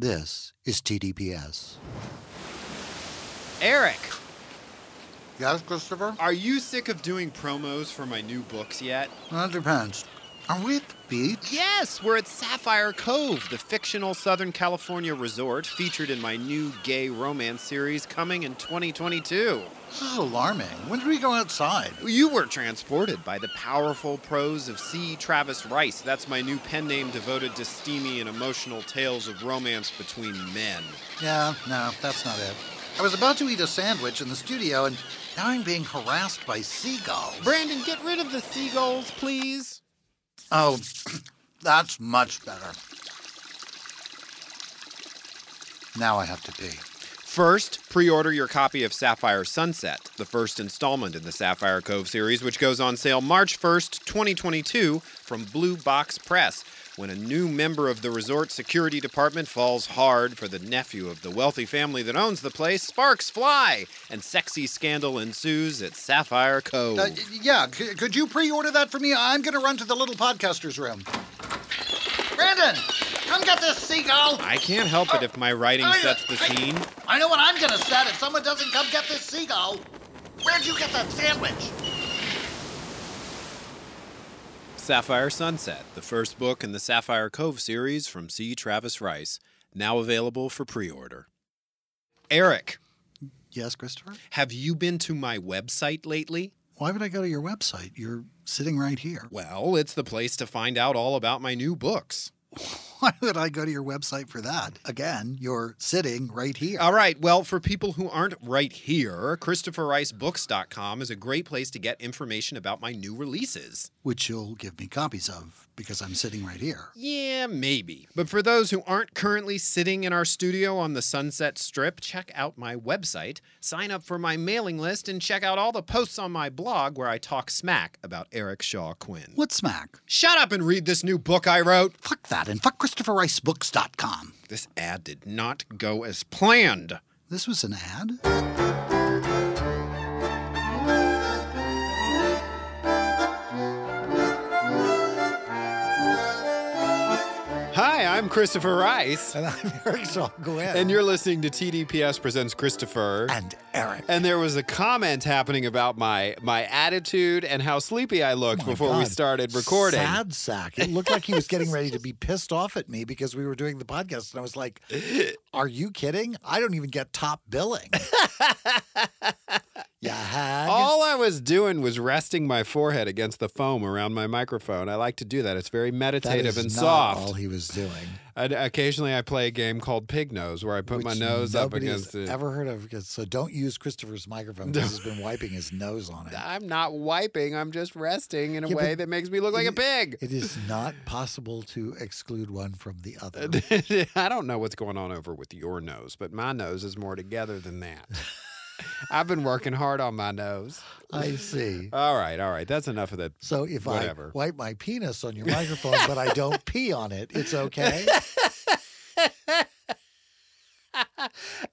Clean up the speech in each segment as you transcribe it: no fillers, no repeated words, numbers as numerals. This is TDPS. Eric! Yes, Christopher? Are you sick of doing promos for my new books yet? Well, it depends. Are we at the beach? Yes, we're at Sapphire Cove, the fictional Southern California resort featured in my new gay romance series coming in 2022. This is alarming. When did we go outside? You were transported by the powerful prose of C. Travis Rice. That's my new pen name devoted to steamy and emotional tales of romance between men. Yeah, no, that's not it. I was about to eat a sandwich in the studio, and now I'm being harassed by seagulls. Brandon, get rid of the seagulls, please. Oh, that's much better. Now I have to pee. First, pre-order your copy of Sapphire Sunset, the first installment in the Sapphire Cove series, which goes on sale March 1st, 2022, from Blue Box Press, when a new member of the resort security department falls hard for the nephew of the wealthy family that owns the place. Sparks fly, and sexy scandal ensues at Sapphire Cove. Could you pre-order that for me? I'm going to run to the little podcaster's room. Brandon! Come get this seagull! I can't help it if my writing sets the scene. I know what I'm gonna set if someone doesn't come get this seagull. Where'd you get that sandwich? Sapphire Sunset, the first book in the Sapphire Cove series from C. Travis Rice, now available for pre-order. Eric. Yes, Christopher? Have you been to my website lately? Why would I go to your website? You're sitting right here. Well, it's the place to find out all about my new books. Why would I go to your website for that? Again, you're sitting right here. All right. Well, for people who aren't right here, ChristopherRiceBooks.com is a great place to get information about my new releases. Which you'll give me copies of because I'm sitting right here. Yeah, maybe. But for those who aren't currently sitting in our studio on the Sunset Strip, check out my website, sign up for my mailing list, and check out all the posts on my blog where I talk smack about Eric Shaw Quinn. What smack? Shut up and read this new book I wrote. Fuck that and fuck ChristopherRiceBooks.com. This ad did not go as planned. This was an ad? Hi, I'm Christopher Rice. And I'm Eric Shaw Quinn. And you're listening to TDPS Presents Christopher. And Eric. And there was a comment happening about my attitude and how sleepy I looked we started recording. Sad sack. It looked like he was getting ready to be pissed off at me because we were doing the podcast. And I was like, are you kidding? I don't even get top billing. All I was doing was resting my forehead against the foam around my microphone. I like to do that. It's very meditative and soft. That's all he was doing. Occasionally, I play a game called Pig Nose, where I put my nose up against it. Ever heard of? So don't use Christopher's microphone because he's been wiping his nose on it. I'm not wiping. I'm just resting in a way that makes me look like a pig. It is not possible to exclude one from the other. I don't know what's going on over with your nose, but my nose is more together than that. I've been working hard on my nose. I see. All right. That's enough of that. So if I wipe my penis on your microphone, but I don't pee on it, it's okay?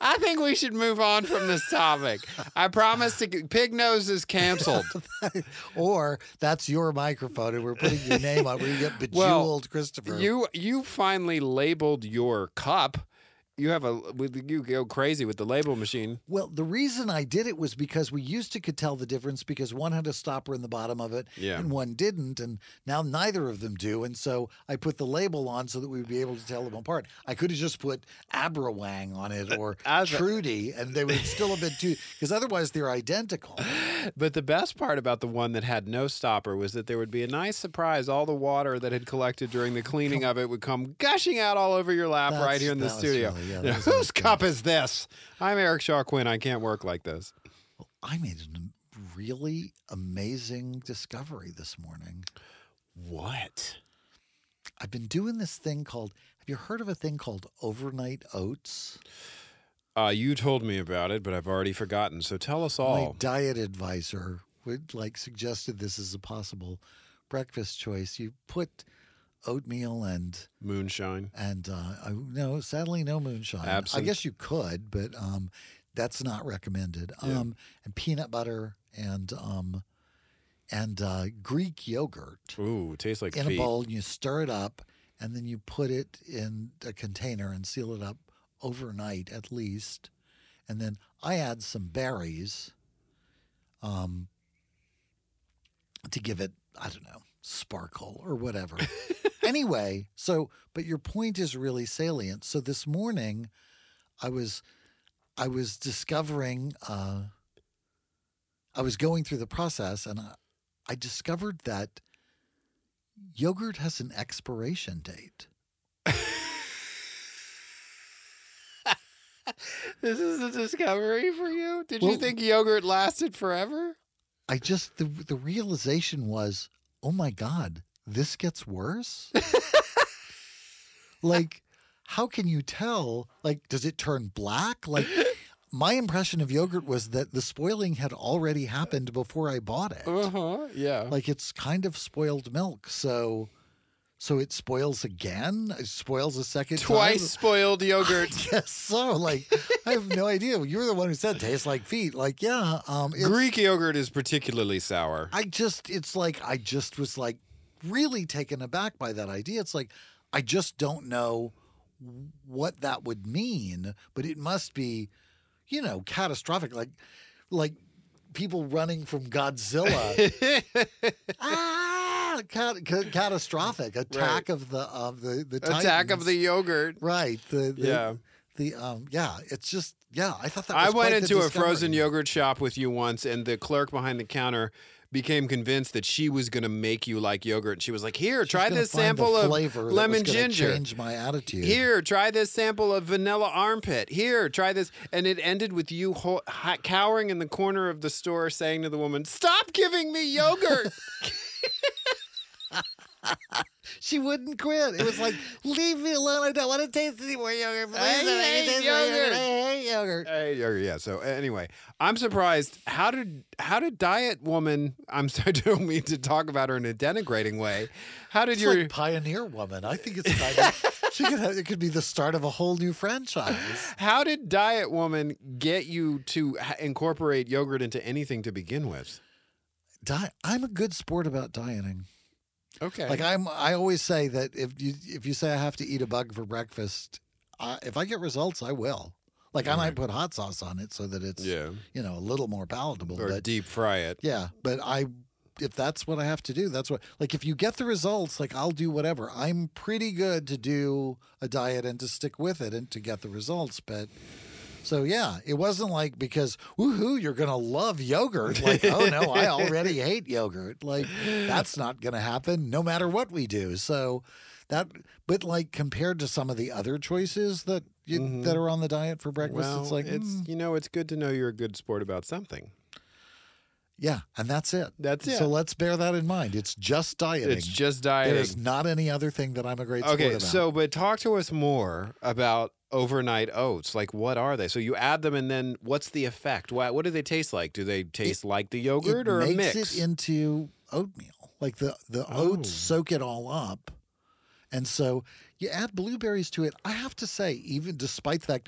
I think we should move on from this topic. I promise Pig Nose is canceled. Or that's your microphone and we're putting your name on where you get bejeweled, Christopher. You finally labeled your cup. You go crazy with the label machine. Well, the reason I did it was because we used to could tell the difference because one had a stopper in the bottom of it and one didn't, and now neither of them do. And so I put the label on so that we would be able to tell them apart. I could have just put Abrawang on it or Trudy, and they would still have been two, because otherwise they're identical. But the best part about the one that had no stopper was that there would be a nice surprise. All the water that had collected during the cleaning of it would come gushing out all over your lap right here in the studio. Really, whose cup is this? I'm Eric Shaw Quinn. I can't work like this. Well, I made a really amazing discovery this morning. What? I've been doing this thing called, have you heard of a thing called overnight oats? You told me about it, but I've already forgotten. So tell us all. My diet advisor would suggested this as a possible breakfast choice. You put oatmeal and moonshine, and sadly no moonshine. Absent. I guess you could, but that's not recommended. Yeah. And peanut butter and Greek yogurt. Ooh, tastes like in a bowl. And you stir it up, and then you put it in a container and seal it up overnight at least. And then I add some berries to give it, I don't know, sparkle or whatever. Anyway, so, but your point is really salient. So this morning I was discovering, I was going through the process and I discovered that yogurt has an expiration date. This is a discovery for you? Did you think yogurt lasted forever? I just, the realization was, oh my God, this gets worse? Like, how can you tell? Like, does it turn black? Like, my impression of yogurt was that the spoiling had already happened before I bought it. Uh-huh, yeah. Like, it's kind of spoiled milk, so it spoils again? It spoils a second time? Twice spoiled yogurt. Yes, so, like, I have no idea. You were the one who said tastes like feet. Like, yeah. Greek yogurt is particularly sour. I just was, like, really taken aback by that idea. It's like, I just don't know what that would mean, but it must be, you know, catastrophic, like people running from Godzilla. Catastrophic attack, right. of the Titans. Attack of the yogurt, right? It's just I thought that was I went into a frozen yogurt shop with you once, and the clerk behind the counter became convinced that she was going to make you like yogurt. And she was like, here, try this sample of lemon ginger. Change my attitude. Here, try this sample of vanilla armpit. Here, try this. And it ended with you cowering in the corner of the store saying to the woman, stop giving me yogurt. She wouldn't quit. It was like, leave me alone. I don't want to taste any more yogurt. Please. I hate yogurt. I hate yogurt. Yeah. So anyway, I'm surprised. How did Diet Woman? I don't mean to talk about her in a denigrating way. How did your like Pioneer Woman? I think it's kind of, it could be the start of a whole new franchise. How did Diet Woman get you to incorporate yogurt into anything to begin with? I'm a good sport about dieting. Okay. Like I always say that if you say I have to eat a bug for breakfast, if I get results, I will. Like I might put hot sauce on it so that it's a little more palatable. Or deep fry it. Yeah, but if that's what I have to do, that's what. Like if you get the results, like I'll do whatever. I'm pretty good to do a diet and to stick with it and to get the results, but. So, yeah, it wasn't like because, woohoo, you're going to love yogurt. Like, oh, no, I already hate yogurt. Like, that's not going to happen no matter what we do. So that – but, like, compared to some of the other choices that are on the diet for breakfast, well, it's like – it's good to know you're a good sport about something. Yeah, and that's it. That's it. So let's bear that in mind. It's just dieting. It's just dieting. There is not any other thing that I'm a great sport about. Okay, so but talk to us more about overnight oats. Like, what are they? So you add them, and then what's the effect? What do they taste like? Do they taste like the yogurt or a mix? It makes it into oatmeal. Like the oats soak it all up. And so you add blueberries to it. I have to say, even despite the fact,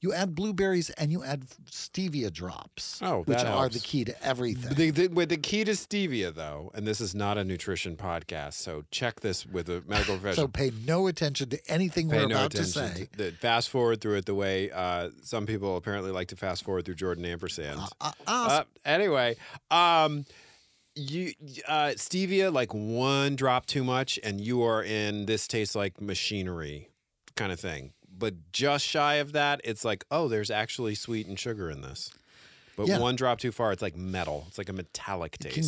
you add blueberries and you add stevia drops, which are the key to everything. The key to stevia, though, and this is not a nutrition podcast, so check this with a medical professional. So pay no attention to anything we're about to say. Fast forward through it the way some people apparently like to fast forward through Jordan Ampersand. Anyway. You stevia, like one drop too much, and you are in this tastes like machinery kind of thing. But just shy of that, it's like, there's actually sweet and sugar in this. But one drop too far, it's like metal. It's like a metallic taste. It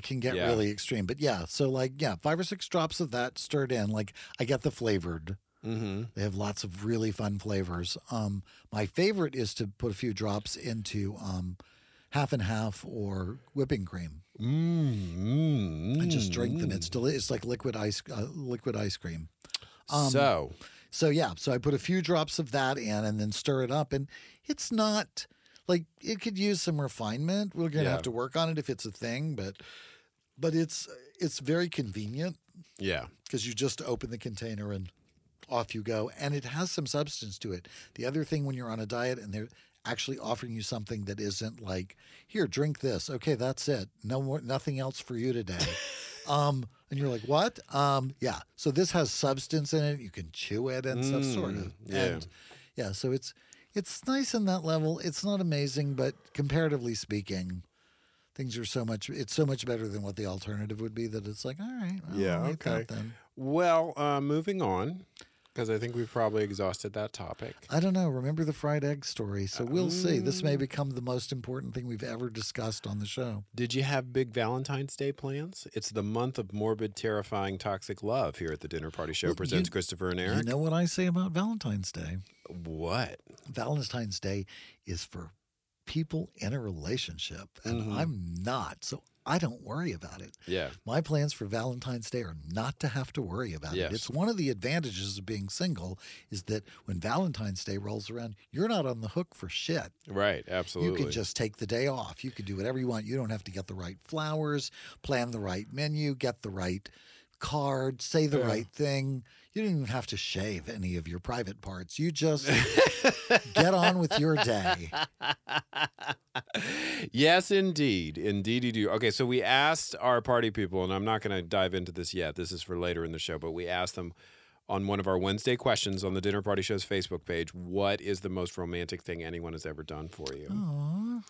can get really extreme. But so like, 5 or 6 drops of that stirred in. Like I get the flavored. Mm-hmm. They have lots of really fun flavors. My favorite is to put a few drops into half and half or whipping cream. I just drink them. It's like liquid ice cream. So I put a few drops of that in and then stir it up. And it's not like it could use some refinement. We're going to have to work on it if it's a thing, but it's very convenient. Yeah. Because you just open the container and off you go. And it has some substance to it. The other thing when you're on a diet and they're actually offering you something that isn't like, here, drink this. Okay, that's it. No more, nothing else for you today. And you're like, what? Yeah. So this has substance in it. You can chew it and stuff, sort of. Yeah. And yeah. So it's nice in that level. It's not amazing, but comparatively speaking, things are so much better than what the alternative would be that it's like, all right. Well, yeah. Okay. Then. Well, moving on. Because I think we've probably exhausted that topic. I don't know. Remember the fried egg story. So we'll see. This may become the most important thing we've ever discussed on the show. Did you have big Valentine's Day plans? It's the month of morbid, terrifying, toxic love here at the Dinner Party Show presents Christopher and Eric. You know what I say about Valentine's Day? What? Valentine's Day is for people in a relationship. And I'm not. So I don't worry about it. Yeah. My plans for Valentine's Day are not to have to worry about it. It's one of the advantages of being single is that when Valentine's Day rolls around, you're not on the hook for shit. Right. Absolutely. You can just take the day off. You can do whatever you want. You don't have to get the right flowers, plan the right menu, get the right card, say the right thing. You don't even have to shave any of your private parts. You just get on with your day. Yes, indeed. Indeed you do. Okay, so we asked our party people, and I'm not going to dive into this yet. This is for later in the show, but we asked them on one of our Wednesday questions on the Dinner Party Show's Facebook page, what is the most romantic thing anyone has ever done for you? Aww.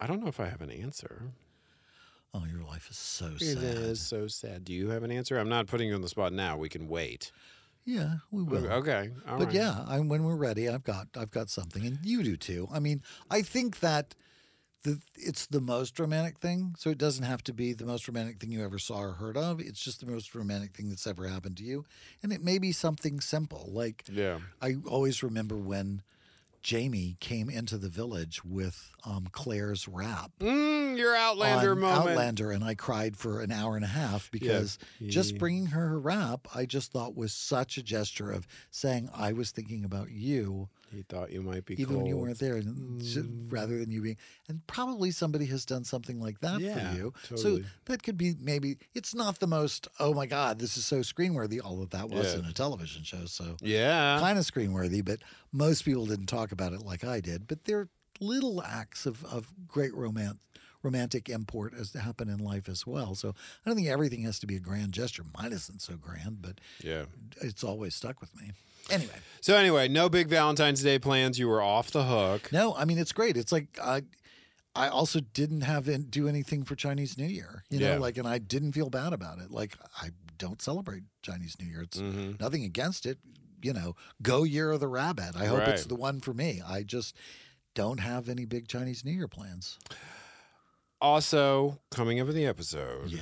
I don't know if I have an answer. Oh, your life is so sad. It is so sad. Do you have an answer? I'm not putting you on the spot now. We can wait. Yeah, we will. Okay. All right. But yeah, when we're ready, I've got something, and you do too. I mean, I think that it's the most romantic thing, so it doesn't have to be the most romantic thing you ever saw or heard of. It's just the most romantic thing that's ever happened to you, and it may be something simple. Like I always remember when Jamie came into the village with Claire's wrap. Your Outlander moment. Outlander, and I cried for an hour and a half because just bringing her wrap, I just thought was such a gesture of saying, I was thinking about you. He thought you might be even cold. When you weren't there, rather than you being. And probably somebody has done something like that for you. Totally. So that could be maybe, it's not the most, oh my God, this is so screen-worthy, although that was in a television show. So kind of screen-worthy, but most people didn't talk about it like I did. But they're little acts of great romantic import as to happen in life as well. So I don't think everything has to be a grand gesture. Mine isn't so grand, but it's always stuck with me. Anyway. So anyway, no big Valentine's Day plans. You were off the hook. No, I mean, it's great. It's like I also didn't do anything for Chinese New Year, and I didn't feel bad about it. Like, I don't celebrate Chinese New Year. It's nothing against it. Go Year of the Rabbit. I hope it's the one for me. I just don't have any big Chinese New Year plans. Also, coming up in the episode,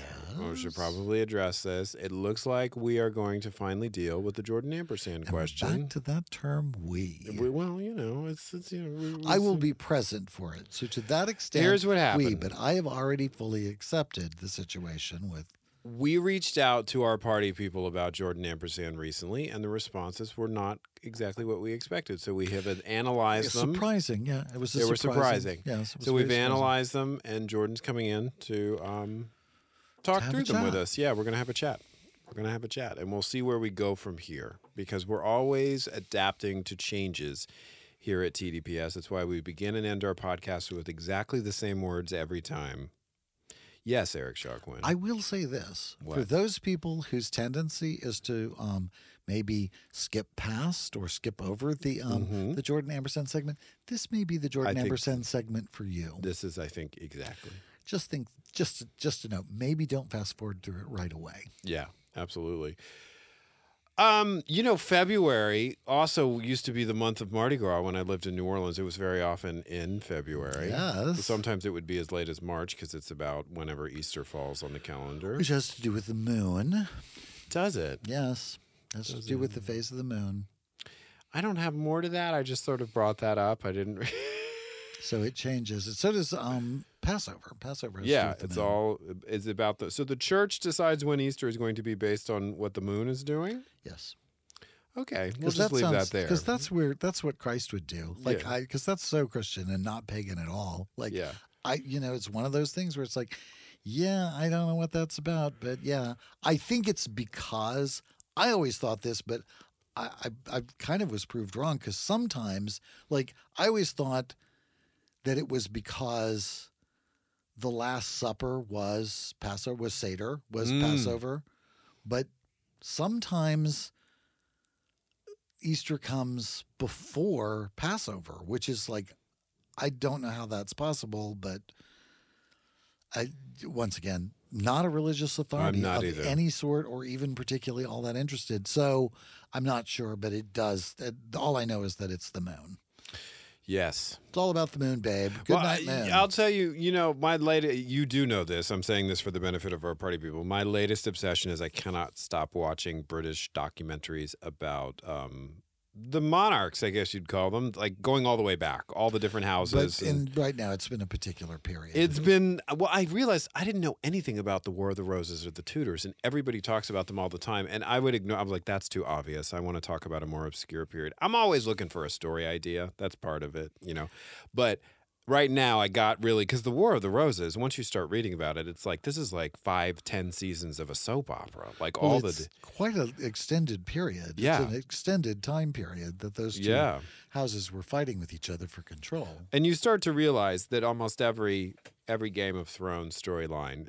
we should probably address this. It looks like we are going to finally deal with the Jordan Ampersand question. Back to that term, we. Well, I will be present for it. So to that extent, here's what happened. But I have already fully accepted the situation with. We reached out to our party people about Jordan Ampersand recently, and the responses were not exactly what we expected. So we have analyzed them. Surprising, yeah. They were surprising. Yeah, so we've analyzed them, and Jordan's coming in to talk through them with us. Yeah, we're going to have a chat. And we'll see where we go from here, because we're always adapting to changes here at TDPS. That's why we begin and end our podcast with exactly the same words every time. Yes, Eric Sharquin. I will say this. What? For those people whose tendency is to maybe skip past or skip over the Jordan Ampersand segment, this may be the Jordan Ampersand segment for you. This is, I think, exactly. Just think, just to note, maybe don't fast forward through it right away. Yeah, absolutely. February also used to be the month of Mardi Gras when I lived in New Orleans. It was very often in February. Yes. Sometimes it would be as late as March because it's about whenever Easter falls on the calendar. Which has to do with the moon. Does it? Yes. Has to do with the phase of the moon. I don't have more to that. I just sort of brought that up. I didn't. So it changes. So does Passover. Passover is it's about the. So the church decides when Easter is going to be based on what the moon is doing? Yes. Okay. We'll just leave that there. Because that's weird. That's what Christ would do. Like, because that's so Christian and not pagan at all. Like, it's one of those things where it's like, I don't know what that's about. But I think it's because I always thought this, but I kind of was proved wrong because sometimes, like, I always thought that it was because the Last Supper was Passover, was Seder, was Passover. But sometimes Easter comes before Passover, which is like, I don't know how that's possible, but I, once again, not a religious authority of either. Any sort, or even particularly all that interested. So I'm not sure, but it does. All I know is that it's the moon. Yes. It's all about the moon, babe. Good night, moon. I'll tell you, my latest, you do know this. I'm saying this for the benefit of our party people. My latest obsession is I cannot stop watching British documentaries about the monarchs, I guess you'd call them, like going all the way back, all the different houses. But right now, it's been a particular period. It's been, well, I realized I didn't know anything about the War of the Roses or the Tudors, and everybody talks about them all the time. And I would ignore, I was like, that's too obvious. I want to talk about a more obscure period. I'm always looking for a story idea. That's part of it, But right now, I got really, because the War of the Roses, once you start reading about it, it's like, this is like 5-10 seasons of a soap opera. Like well, all it's the quite an extended period. Yeah. It's an extended time period that those two houses were fighting with each other for control. And you start to realize that almost every Game of Thrones storyline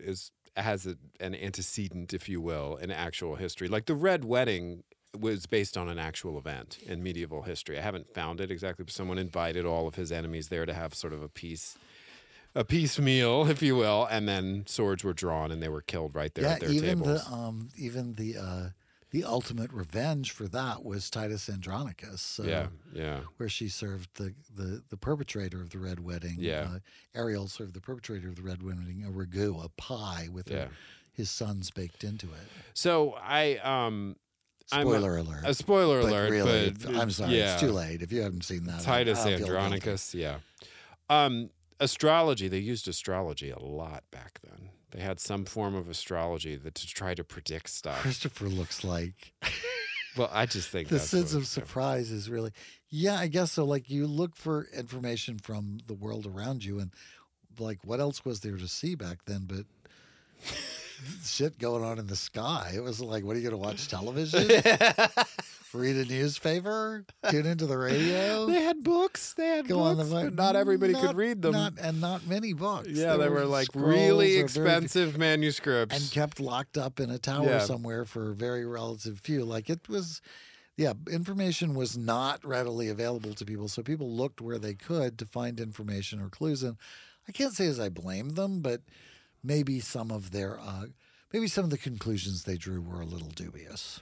has an antecedent, if you will, in actual history. Like the Red Wedding was based on an actual event in medieval history. I haven't found it exactly, but someone invited all of his enemies there to have sort of a peace meal, if you will, and then swords were drawn and they were killed right there at their tables. The ultimate revenge for that was Titus Andronicus. Where she served the perpetrator of the Red Wedding. Yeah. Ariel served the perpetrator of the Red Wedding a ragout, a pie with his sons baked into it. So Spoiler alert. A spoiler alert. Really, but I'm sorry. Yeah. It's too late if you haven't seen that. Titus Andronicus. Yeah. Astrology. They used astrology a lot back then. They had some form of astrology to try to predict stuff. Christopher looks like. Well, I just think the sense of surprise is really. Yeah, I guess so. Like you look for information from the world around you, and like what else was there to see back then? But. Shit going on in the sky. It was like, what are you going to watch television? Read a newspaper? Tune into the radio? They had books. But not everybody could read them. Not many books. Yeah, they were like really expensive manuscripts. And kept locked up in a tower somewhere for a very relative few. Like it was, information was not readily available to people. So people looked where they could to find information or clues. And I can't say as I blame them, but... maybe some of their, the conclusions they drew were a little dubious.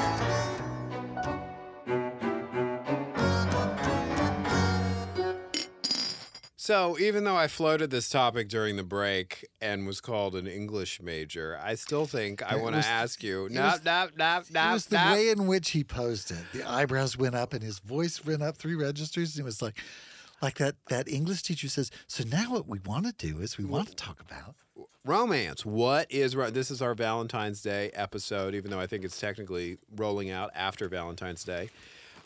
So even though I floated this topic during the break and was called an English major, I still think I want to ask you. It was the way in which he posed it. The eyebrows went up and his voice went up 3 registers. And it was like that English teacher says, so now what we want to do is we want to talk about romance. What is romance? This is our Valentine's Day episode, even though I think it's technically rolling out after Valentine's Day.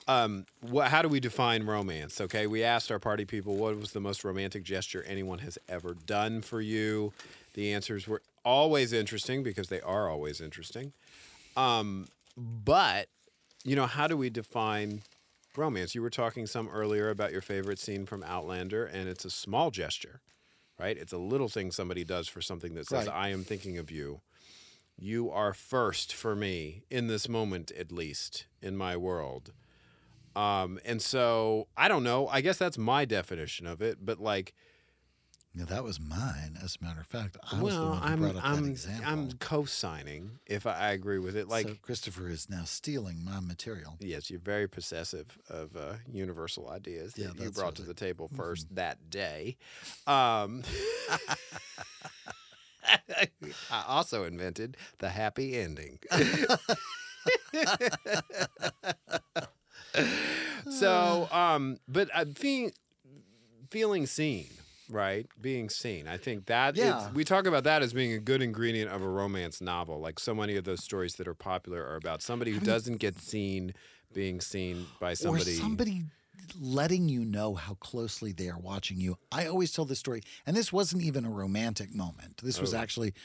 How do we define romance? Okay, we asked our party people what was the most romantic gesture anyone has ever done for you. The answers were always interesting because they are always interesting. But, how do we define romance? You were talking some earlier about your favorite scene from Outlander, and it's a small gesture, right? It's a little thing somebody does for something that says, right. I am thinking of you. You are first for me in this moment, at least, in my world. And so I don't know. I guess that's my definition of it. But Yeah, that was mine. As a matter of fact, I was the one who brought up that example. I'm co-signing if I agree with it. Like, so Christopher is now stealing my material. Yes, you're very possessive of universal ideas that you brought to the table first that day. I also invented the happy ending. So, but I'm feeling seen. Right, being seen. I think that we talk about that as being a good ingredient of a romance novel. Like so many of those stories that are popular are about somebody who doesn't get seen being seen by somebody. Or somebody letting you know how closely they are watching you. I always tell this story, and this wasn't even a romantic moment. This was actually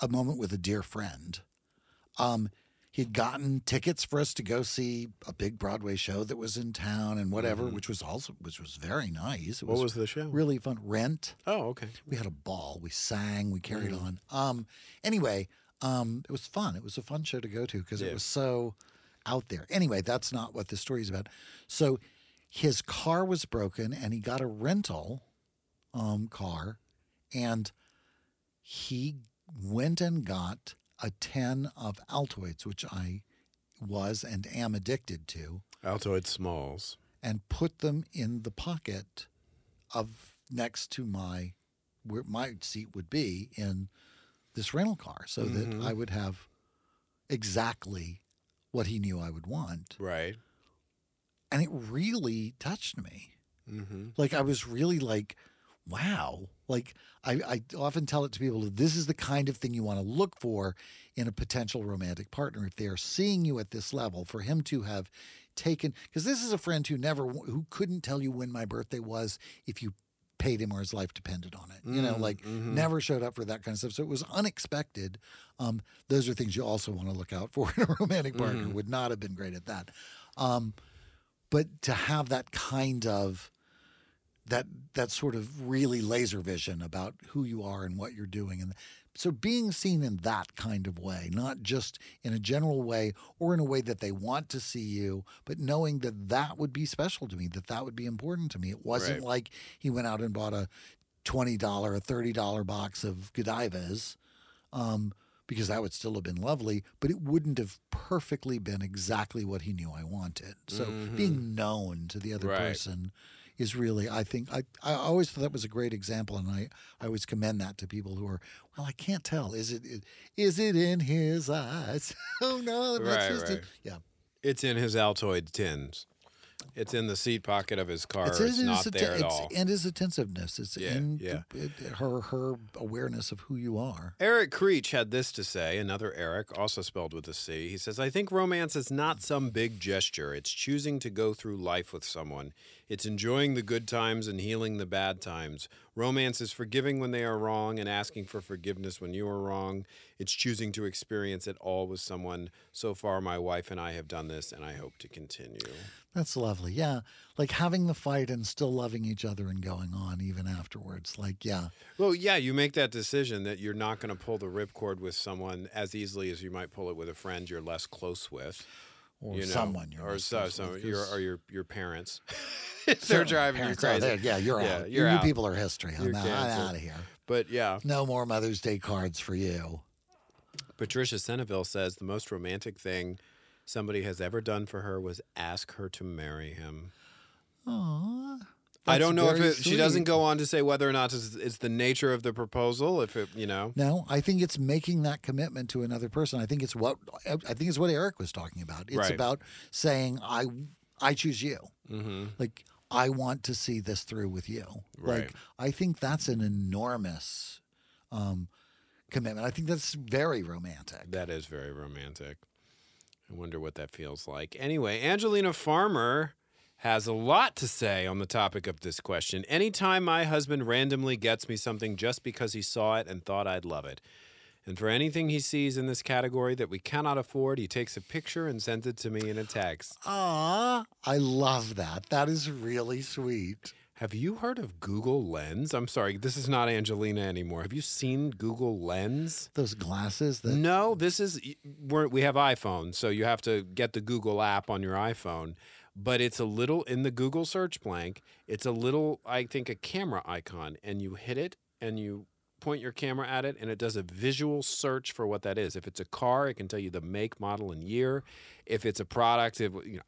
a moment with a dear friend. He'd gotten tickets for us to go see a big Broadway show that was in town and whatever, which was very nice. What was the show? Really fun. Rent. Oh, okay. We had a ball. We sang. We carried on. Anyway, it was fun. It was a fun show to go to because it was so out there. Anyway, that's not what the story is about. So his car was broken and he got a rental car, and he went and got a 10 of Altoids, which I was and am addicted to. Altoid Smalls. And put them in the pocket of next to where my seat would be in this rental car, so that I would have exactly what he knew I would want. Right. And it really touched me. Mm-hmm. Like, I was really like, wow. Like, I often tell it to people, this is the kind of thing you want to look for in a potential romantic partner. If they're seeing you at this level, for him to have taken, because this is a friend who couldn't tell you when my birthday was if you paid him or his life depended on it, never showed up for that kind of stuff. So it was unexpected. Those are things you also want to look out for in a romantic partner. Would not have been great at that. But to have that kind of, that sort of really laser vision about who you are and what you're doing. And so being seen in that kind of way, not just in a general way or in a way that they want to see you, but knowing that that would be special to me, that would be important to me. It wasn't like he went out and bought a $20, a $30 box of Godivas, because that would still have been lovely, but it wouldn't have perfectly been exactly what he knew I wanted. So being known to the other person is really, I think, I always thought that was a great example, and I always commend that to people who are, well, I can't tell. Is it in his eyes? Oh, no. It's in his Altoid tins. It's in the seat pocket of his car. It's not there at all. And his attentiveness. It's her awareness of who you are. Eric Creech had this to say, another Eric, also spelled with a C. He says, I think romance is not some big gesture. It's choosing to go through life with someone. It's enjoying the good times and healing the bad times. Romance is forgiving when they are wrong and asking for forgiveness when you are wrong. It's choosing to experience it all with someone. So far, my wife and I have done this, and I hope to continue. That's lovely. Yeah. Like having the fight and still loving each other and going on even afterwards. Like, yeah. Well, yeah, you make that decision that you're not going to pull the ripcord with someone as easily as you might pull it with a friend you're less close with. Or someone you're less close with. Or your parents. They're driving you crazy. Yeah, you're out. You people are history. I'm out of here. But, yeah. No more Mother's Day cards for you. Patricia Seneville says the most romantic thing somebody has ever done for her was ask her to marry him. Aww. I don't know if she doesn't go on to say whether or not it's the nature of the proposal. No, I think it's making that commitment to another person. I think it's what Eric was talking about. It's about saying I choose you. Mm-hmm. Like, I want to see this through with you. Right. Like, I think that's an enormous commitment. I think that's very romantic. That is very romantic. I wonder what that feels like. Anyway, Angelina Farmer has a lot to say on the topic of this question. Anytime my husband randomly gets me something just because he saw it and thought I'd love it. And for anything he sees in this category that we cannot afford, he takes a picture and sends it to me in a text. Aw, I love that. That is really sweet. Have you heard of Google Lens? I'm sorry, this is not Angelina anymore. Have you seen Google Lens? Those glasses? No, we have iPhones, so you have to get the Google app on your iPhone. But it's a little, in the Google search blank, it's a little, I think, a camera icon, and you hit it, and you point your camera at it, and it does a visual search for what that is. If it's a car, it can tell you the make, model, and year. If it's a product,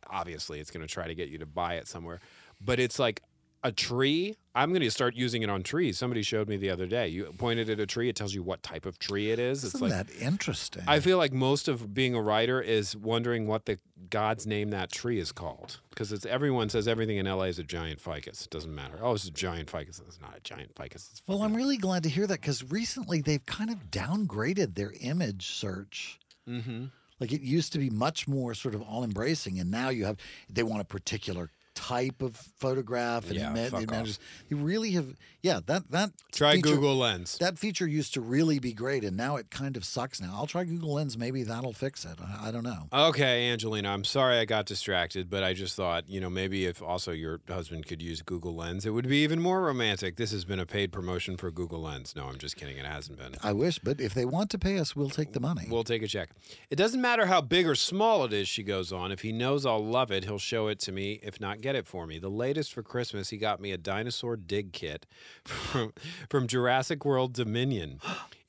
obviously it's going to try to get you to buy it somewhere. But it's like a tree. I'm going to start using it on trees. Somebody showed me the other day. You pointed at a tree. It tells you what type of tree it is. Isn't that interesting? I feel like most of being a writer is wondering what the God's name that tree is called. Because everyone says everything in L.A. is a giant ficus. It doesn't matter. Oh, it's a giant ficus. It's not a giant ficus. It's well, I'm really glad to hear that because recently they've kind of downgraded their image search. Mm-hmm. Like it used to be much more sort of all-embracing, and now you have they want a particular type of photograph and they really have that try feature, Google Lens. That feature used to really be great and now it kind of sucks now. I'll try Google Lens, maybe that'll fix it. I don't know. Okay, Angelina, I'm sorry I got distracted, but I just thought, maybe if also your husband could use Google Lens, it would be even more romantic. This has been a paid promotion for Google Lens. No, I'm just kidding. It hasn't been. I wish, but if they want to pay us, we'll take the money. We'll take a check. It doesn't matter how big or small it is, she goes on. If he knows I'll love it, he'll show it to me. If not, get it for me. The latest for Christmas, he got me a dinosaur dig kit from Jurassic World Dominion.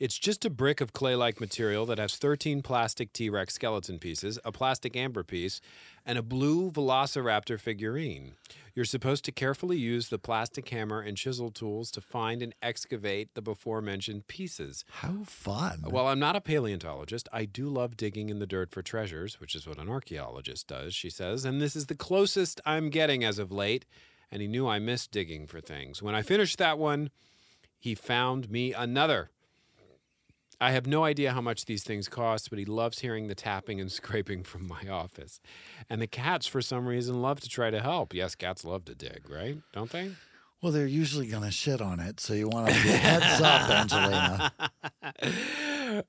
It's just a brick of clay-like material that has 13 plastic T-Rex skeleton pieces, a plastic amber piece, and a blue velociraptor figurine. You're supposed to carefully use the plastic hammer and chisel tools to find and excavate the before-mentioned pieces. How fun. Well, I'm not a paleontologist. I do love digging in the dirt for treasures, which is what an archaeologist does, she says, and this is the closest I'm getting as of late, and he knew I missed digging for things. When I finished that one, he found me another. I have no idea how much these things cost, but he loves hearing the tapping and scraping from my office. And the cats, for some reason, love to try to help. Yes, cats love to dig, right? Don't they? Well, they're usually going to shit on it, so you want to get heads up, Angelina.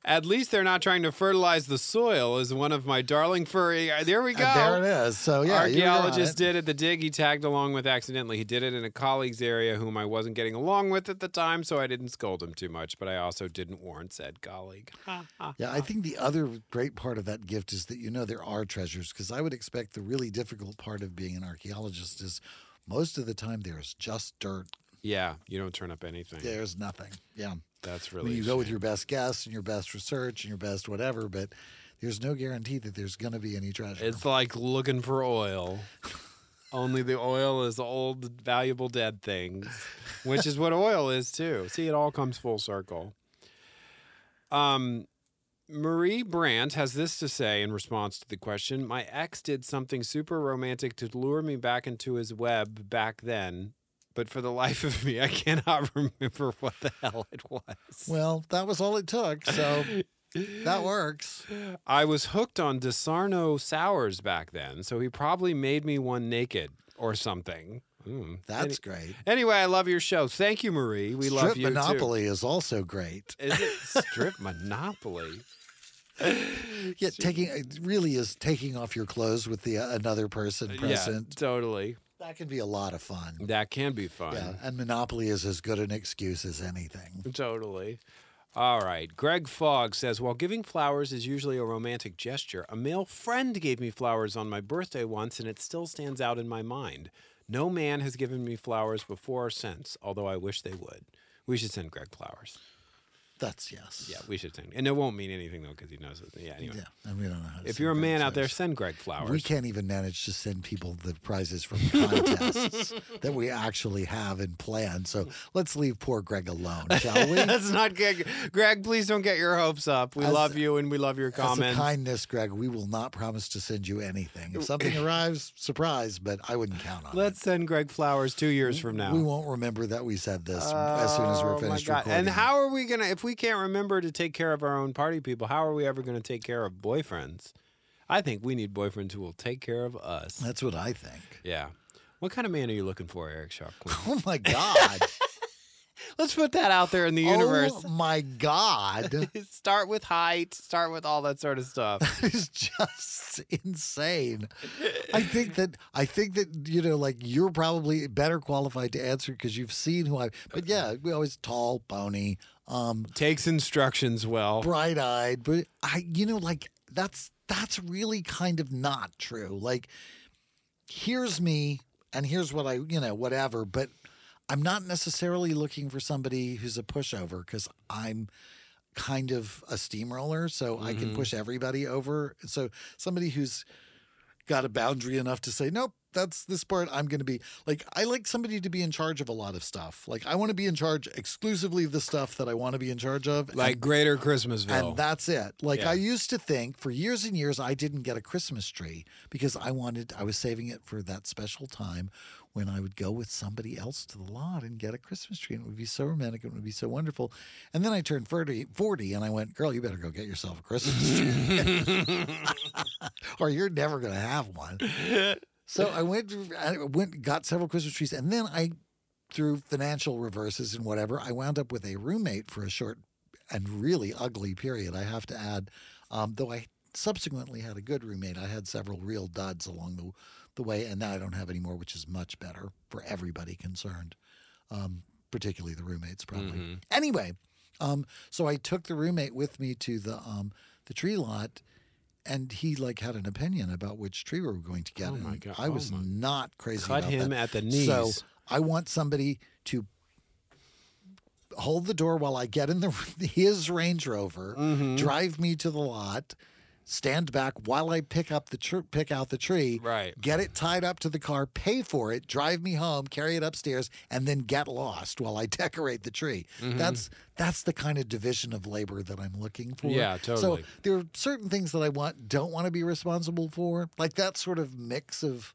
At least they're not trying to fertilize the soil is one of my darling furry... There we go. There it is. So, yeah, archaeologist did it. The dig he tagged along with accidentally. He did it in a colleague's area whom I wasn't getting along with at the time, so I didn't scold him too much, but I also didn't warn said colleague. Yeah, I think the other great part of that gift is that there are treasures, because I would expect the really difficult part of being an archaeologist is... most of the time, there's just dirt. Yeah, you don't turn up anything. There's nothing. Yeah. That's really you go with your best guess and your best research and your best whatever, but there's no guarantee that there's going to be any treasure. It's like looking for oil. Only the oil is old, valuable, dead things, which is what oil is, too. See, it all comes full circle. Marie Brandt has this to say in response to the question, my ex did something super romantic to lure me back into his web back then, but for the life of me, I cannot remember what the hell it was. Well, that was all it took, so that works. I was hooked on DiSarno sours back then, so he probably made me one naked or something. That's great. Anyway, I love your show. Thank you, Marie. We Strip love you, Monopoly too. Is also great. Is it Strip Monopoly? Yeah, it really is taking off your clothes with the another person present. Yeah, totally. That can be a lot of fun. That can be fun. Yeah, and Monopoly is as good an excuse as anything. Totally. All right. Greg Fogg says, while giving flowers is usually a romantic gesture, a male friend gave me flowers on my birthday once, and it still stands out in my mind. No man has given me flowers before or since, although I wish they would. We should send Greg flowers. That's yes. Yeah, we should send. And it won't mean anything, though, because he knows it. Yeah, anyway. Yeah, and we don't know how to If you're a man out there, send Greg flowers. We can't even manage to send people the prizes from contests that we actually have in plan. So let's leave poor Greg alone, shall we? That's not good. Greg, please don't get your hopes up. We love you, and we love your comments. As a kindness, Greg, we will not promise to send you anything. If something arrives, surprise, but I wouldn't count on it. Let's send Greg flowers 2 years from now. We won't remember that we said this as soon as we're finished recording. And how are we going to... we can't remember to take care of our own party people, how are we ever going to take care of boyfriends? I think we need boyfriends who will take care of us. That's what I think. Yeah. What kind of man are you looking for, Eric Sharp? Oh, my God. Let's put that out there in the universe. Oh, my God. Start with height. Start with all that sort of stuff. That is just insane. I think that, you're probably better qualified to answer because you've seen who I... But, yeah, we always tall, bony... takes instructions well. Bright-eyed. But, that's really kind of not true. Like, here's me, and here's what I, whatever, but... I'm not necessarily looking for somebody who's a pushover because I'm kind of a steamroller, so I can push everybody over. So somebody who's got a boundary enough to say, nope, that's this part I'm going to be like, I like somebody to be in charge of a lot of stuff. Like I want to be in charge exclusively of the stuff that I want to be in charge of. Like and, Greater Christmasville. And that's it. Like I used to think for years and years, I didn't get a Christmas tree because I was saving it for that special time when I would go with somebody else to the lot and get a Christmas tree. And it would be so romantic. It would be so wonderful. And then I turned 40 and I went, girl, you better go get yourself a Christmas tree. Or you're never going to have one. So I went, got several Christmas trees, and then I, through financial reverses and whatever, I wound up with a roommate for a short and really ugly period, I have to add, though I subsequently had a good roommate. I had several real duds along the way, and now I don't have any more, which is much better for everybody concerned, particularly the roommates probably. Mm-hmm. Anyway, so I took the roommate with me to the tree lot. And he like had an opinion about which tree we were going to get. Oh my God. I was not crazy about that. Cut him at the knees. So I want somebody to hold the door while I get in his Range Rover, drive me to the lot, stand back while I pick out the tree, right. Get it tied up to the car, pay for it, drive me home, carry it upstairs, and then get lost while I decorate the tree. Mm-hmm. That's the kind of division of labor that I'm looking for. Yeah, totally. So there are certain things that I don't want to be responsible for, like that sort of mix of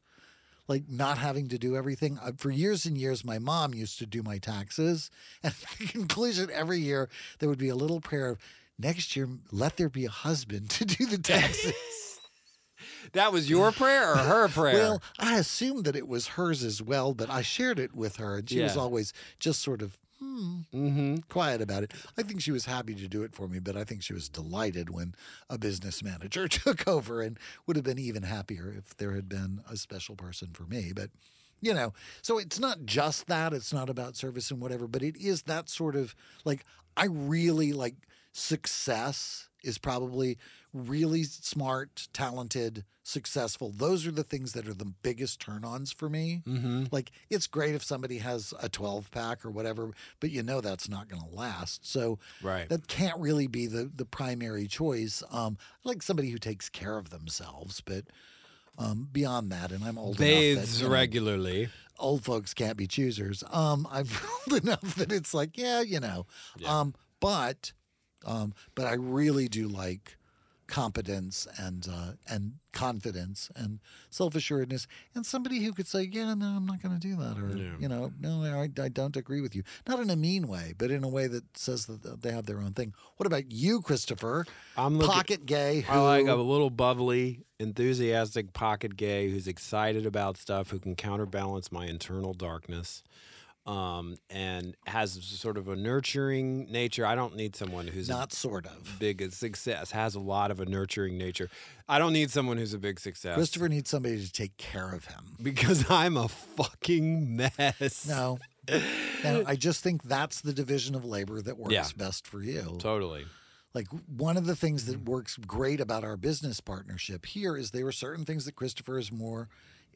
like not having to do everything. For years and years, my mom used to do my taxes, and at the conclusion every year there would be a little prayer of, next year, let there be a husband to do the taxes. That was your prayer or her prayer? Well, I assumed that it was hers as well, but I shared it with her, and she was always just sort of quiet about it. I think she was happy to do it for me, but I think she was delighted when a business manager took over, and would have been even happier if there had been a special person for me. But, you know, so it's not just that. It's not about service and whatever, but it is that sort of, like, I really, like, success is probably really smart, talented, successful. Those are the things that are the biggest turn-ons for me. Mm-hmm. Like, it's great if somebody has a 12-pack or whatever, but you know that's not going to last. So that can't really be the primary choice. I like somebody who takes care of themselves, but beyond that, and I'm old bathes enough that, regularly. Old folks can't be choosers. I'm old enough that it's like, but I really do like competence and confidence and self-assuredness and somebody who could say, yeah, no, I'm not going to do that. Or, no, I don't agree with you. Not in a mean way, but in a way that says that they have their own thing. What about you, Christopher? I'm pocket gay. I like a little bubbly, enthusiastic pocket gay who's excited about stuff, who can counterbalance my internal darkness. And has sort of a nurturing nature. I don't need someone who's not sort of big as success, has a lot of a nurturing nature. I don't need someone who's a big success. Christopher needs somebody to take care of him because I'm a fucking mess. No, I just think that's the division of labor that works best for you. Totally. Like, one of the things that works great about our business partnership here is there are certain things that Christopher is more,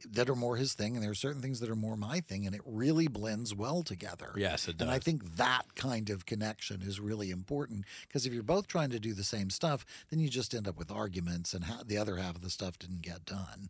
that are more his thing, and there are certain things that are more my thing, and it really blends well together. Yes, it does. And I think that kind of connection is really important, because if you're both trying to do the same stuff, then you just end up with arguments, and the other half of the stuff didn't get done.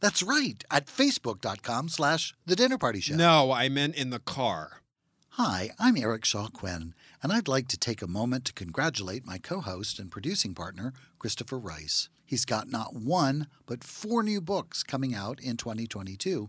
That's right, at facebook.com/The Dinner Party Show. No, I meant in the car. Hi, I'm Eric Shaw Quinn, and I'd like to take a moment to congratulate my co-host and producing partner, Christopher Rice. He's got not one, but four new books coming out in 2022.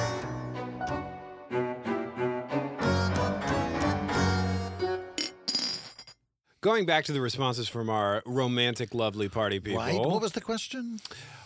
Going back to the responses from our romantic, lovely party people. Right. What was the question?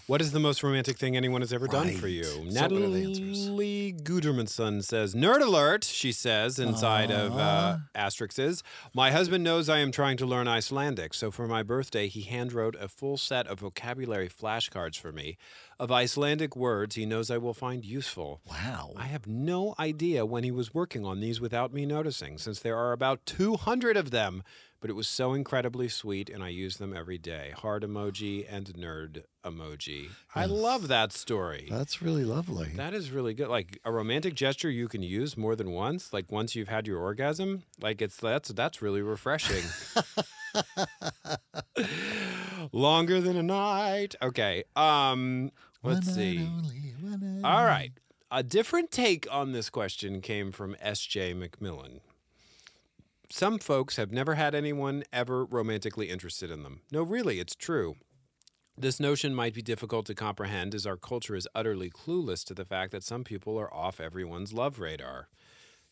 What is the most romantic thing anyone has ever done for you? So Natalie Gudermanson says, nerd alert, she says, inside of asterisks. My husband knows I am trying to learn Icelandic, so for my birthday, he handwrote a full set of vocabulary flashcards for me of Icelandic words he knows I will find useful. Wow. I have no idea when he was working on these without me noticing, since there are about 200 of them. But it was so incredibly sweet, and I use them every day. Heart emoji and nerd emoji. Yes. I love that story. That's really lovely. That is really good. Like a romantic gesture you can use more than once. Like once you've had your orgasm, like that's really refreshing. Longer than a night. Okay. Let's see. All right. A different take on this question came from S.J. McMillan. Some folks have never had anyone ever romantically interested in them. No, really, it's true. This notion might be difficult to comprehend as our culture is utterly clueless to the fact that some people are off everyone's love radar.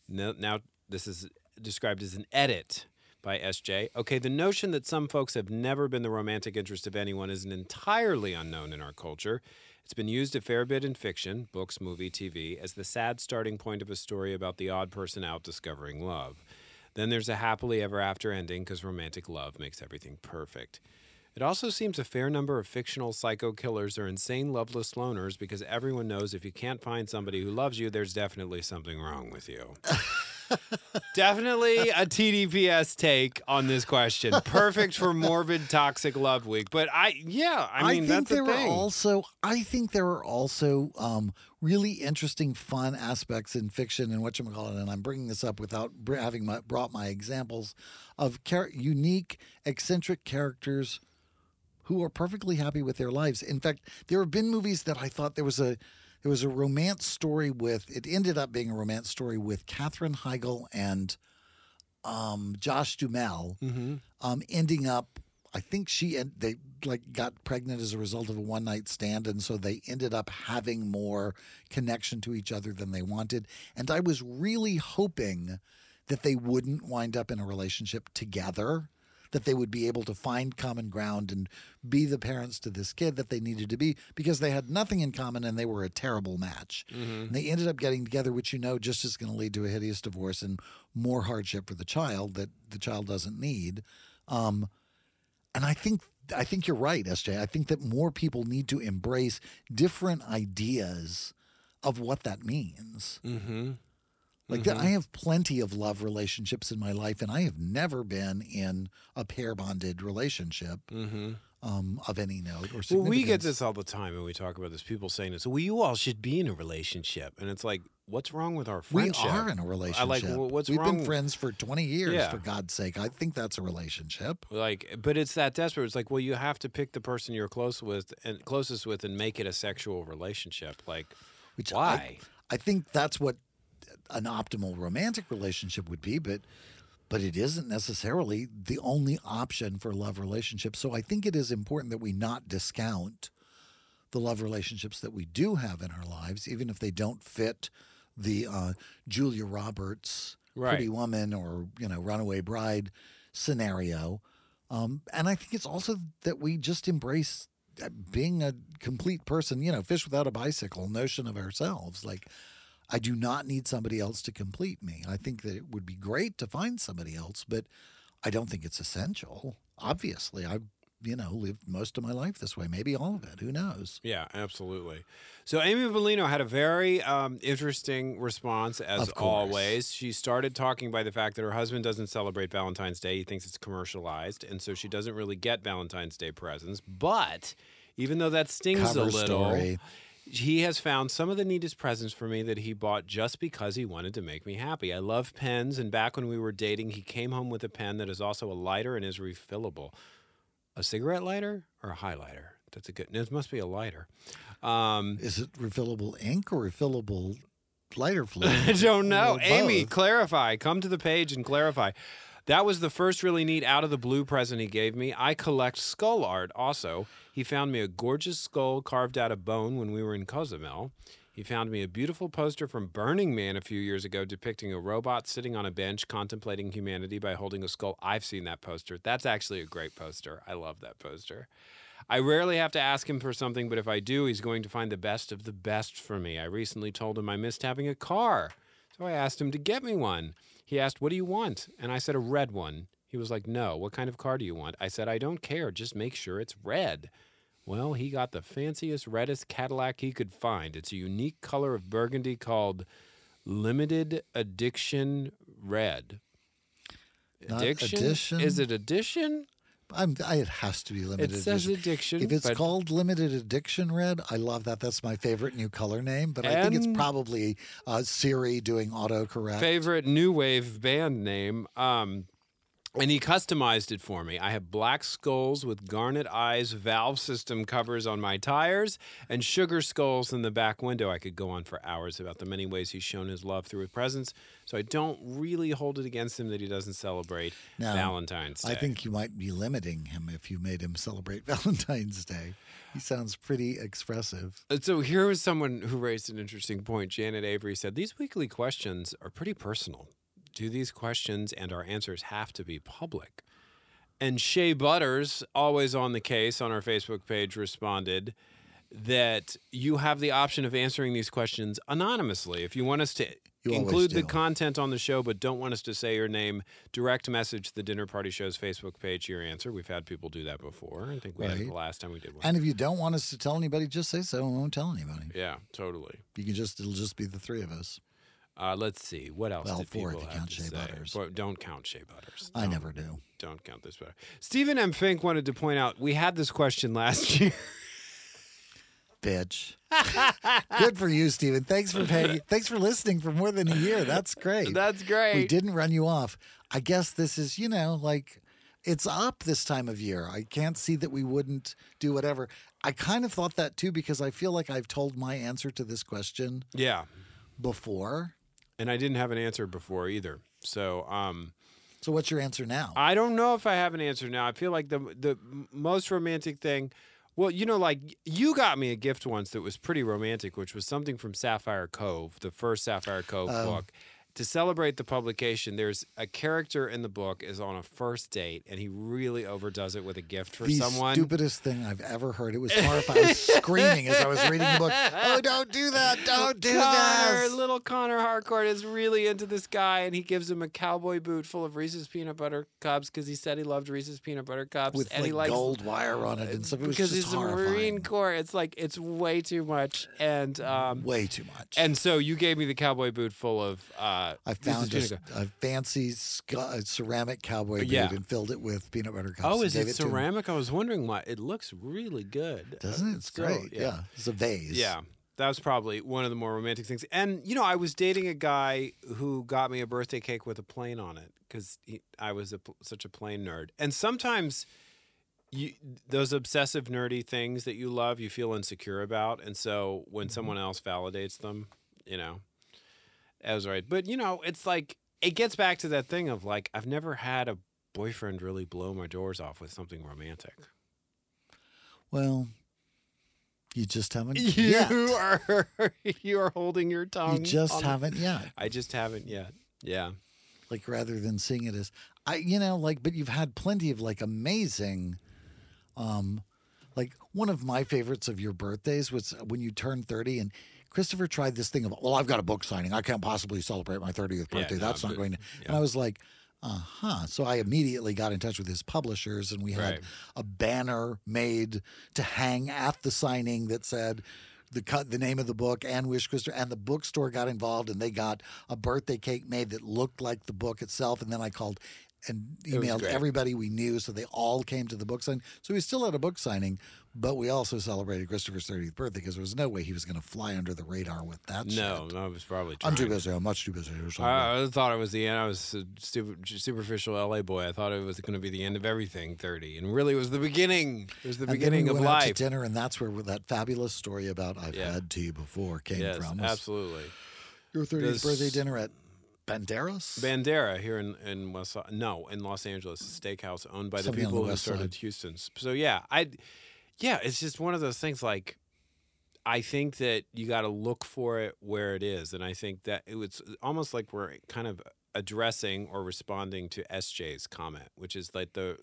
Now, this is described as an edit by SJ. Okay, the notion that some folks have never been the romantic interest of anyone is an entirely unknown in our culture. It's been used a fair bit in fiction, books, movie, TV, as the sad starting point of a story about the odd person out discovering love. Then there's a happily ever after ending because romantic love makes everything perfect. It also seems a fair number of fictional psycho killers are insane loveless loners because everyone knows if you can't find somebody who loves you, there's definitely something wrong with you. Definitely a TDPS take on this question. Perfect for morbid, toxic love week. But I think there are also really interesting, fun aspects in fiction and whatchamacallit. And I'm bringing this up without having brought my examples of unique, eccentric characters who are perfectly happy with their lives. In fact, there have been movies that I thought there was a romance story with, it ended up being a romance story with Katherine Heigl and Josh Duhamel, ending up, I think they like got pregnant as a result of a one-night stand, and so they ended up having more connection to each other than they wanted. And I was really hoping that they wouldn't wind up in a relationship together, that they would be able to find common ground and be the parents to this kid that they needed to be because they had nothing in common and they were a terrible match. Mm-hmm. And they ended up getting together, which just is going to lead to a hideous divorce and more hardship for the child that the child doesn't need. And I think you're right, SJ. I think that more people need to embrace different ideas of what that means. Mm-hmm. I have plenty of love relationships in my life, and I have never been in a pair-bonded relationship of any note or significance. Well, we get this all the time when we talk about this. People saying this, well, you all should be in a relationship. And it's like, what's wrong with our friendship? We are in a relationship. We've been friends for 20 years, for God's sake. I think that's a relationship. But it's that desperate. It's like, well, you have to pick the person you're closest with and make it a sexual relationship. Why? I think that's what an optimal romantic relationship would be, but it isn't necessarily the only option for love relationships. So I think it is important that we not discount the love relationships that we do have in our lives, even if they don't fit the Julia Roberts, right, Pretty Woman, or Runaway Bride scenario. And I think it's also that we just embrace being a complete person, fish without a bicycle notion of ourselves. I do not need somebody else to complete me. I think that it would be great to find somebody else, but I don't think it's essential. Obviously, I've, lived most of my life this way, maybe all of it. Who knows? Yeah, absolutely. So Amy Bellino had a very interesting response, as always. She started talking by the fact that her husband doesn't celebrate Valentine's Day. He thinks it's commercialized, and so she doesn't really get Valentine's Day presents. But even though that stings a little... He has found some of the neatest presents for me that he bought just because he wanted to make me happy. I love pens, and back when we were dating, he came home with a pen that is also a lighter and is refillable. A cigarette lighter or a highlighter? That's a good... It must be a lighter. Is it refillable ink or refillable lighter fluid? I don't know. Amy, clarify. Come to the page and clarify. That was the first really neat out-of-the-blue present he gave me. I collect skull art also. He found me a gorgeous skull carved out of bone when we were in Cozumel. He found me a beautiful poster from Burning Man a few years ago depicting a robot sitting on a bench contemplating humanity by holding a skull. I've seen that poster. That's actually a great poster. I love that poster. I rarely have to ask him for something, but if I do, he's going to find the best of the best for me. I recently told him I missed having a car, so I asked him to get me one. He asked, "What do you want?" And I said, "A red one." He was like, "No, what kind of car do you want?" I said, "I don't care. Just make sure it's red." Well, he got the fanciest, reddest Cadillac he could find. It's a unique color of burgundy called Limited Edition Red. Edition? Is it edition? It has to be limited edition. It says edition. If it's called Limited Edition Red, I love that. That's my favorite new color name, but I think it's probably Siri doing autocorrect. Favorite new wave band name. And he customized it for me. I have black skulls with garnet eyes, valve system covers on my tires, and sugar skulls in the back window. I could go on for hours about the many ways he's shown his love through his presence. So I don't really hold it against him that he doesn't celebrate Valentine's Day. I think you might be limiting him if you made him celebrate Valentine's Day. He sounds pretty expressive. So here was someone who raised an interesting point. Janet Avery said, "These weekly questions are pretty personal. Do these questions and our answers have to be public?" And Shea Butters, always on the case on our Facebook page, responded that you have the option of answering these questions anonymously. If you want us to include the content on the show but don't want us to say your name, direct message the Dinner Party Show's Facebook page your answer. We've had people do that before. I think we had it the last time we did one. And if you don't want us to tell anybody, just say so and won't tell anybody. Yeah, totally. You can just, it'll just be the three of us. Let's see. What else did people have to say? Well, four if you count Shea Butters. Well, don't count Shea Butters. I never do. Don't count this Butters. Stephen M. Fink wanted to point out, we had this question last year. Bitch. Good for you, Stephen. Thanks for paying. Thanks for listening for more than a year. That's great. That's great. We didn't run you off. I guess this is, it's up this time of year. I can't see that we wouldn't do whatever. I kind of thought that, too, because I feel like I've told my answer to this question. Yeah. Before. And I didn't have an answer before either. So what's your answer now? I don't know if I have an answer now. I feel like the most romantic thing, well, you got me a gift once that was pretty romantic, which was something from Sapphire Cove, the first Sapphire Cove book. To celebrate the publication, there's a character in the book is on a first date, and he really overdoes it with a gift for someone. The stupidest thing I've ever heard. It was horrifying. I was screaming as I was reading the book. Oh, don't do that. Don't do that. Little Connor Harcourt is really into this guy, and he gives him a cowboy boot full of Reese's peanut butter cups because he said he loved Reese's peanut butter cups. With gold wire on it and stuff. Because he's a Marine Corps. It's like it's way too much. And way too much. And so you gave me the cowboy boot full of... I found a fancy ceramic cowboy boot and filled it with peanut butter cups. Oh, is it ceramic? I was wondering why. It looks really good. Doesn't it? It's great. Yeah. It's a vase. Yeah. That was probably one of the more romantic things. And, I was dating a guy who got me a birthday cake with a plane on it because I was such a plane nerd. And sometimes those obsessive nerdy things that you love, you feel insecure about. And so when someone else validates them, that was right. But, it's like it gets back to that thing of like I've never had a boyfriend really blow my doors off with something romantic. Well, you just haven't yet. You are holding your tongue. You just haven't yet. I just haven't yet. Yeah. Like rather than seeing it as but you've had plenty of like amazing one of my favorites of your birthdays was when you turned 30 and Christopher tried this thing of, well, I've got a book signing. I can't possibly celebrate my 30th birthday. That's not going to. Yeah. And I was like, So I immediately got in touch with his publishers, and we had a banner made to hang at the signing that said the name of the book and wish Christopher, and the bookstore got involved, and they got a birthday cake made that looked like the book itself. And then I called and emailed everybody we knew, so they all came to the book signing. So we still had a book signing, but we also celebrated Christopher's 30th birthday because there was no way he was going to fly under the radar with that No, it was probably true. I'm too busy. I'm much too busy. I thought it was the end. I was a superficial L.A. boy. I thought it was going to be the end of everything, 30. And really, it was the beginning. It was the beginning of life. And then we went out to dinner, and that's where that fabulous story about I've had tea before came from. Yes, absolutely. Your 30th birthday dinner at Bandera here in in Los Angeles, a steakhouse owned by the people who started Houston. So it's just one of those things. Like, I think that you got to look for it where it is, and I think that it's almost like we're kind of addressing or responding to SJ's comment, which is like the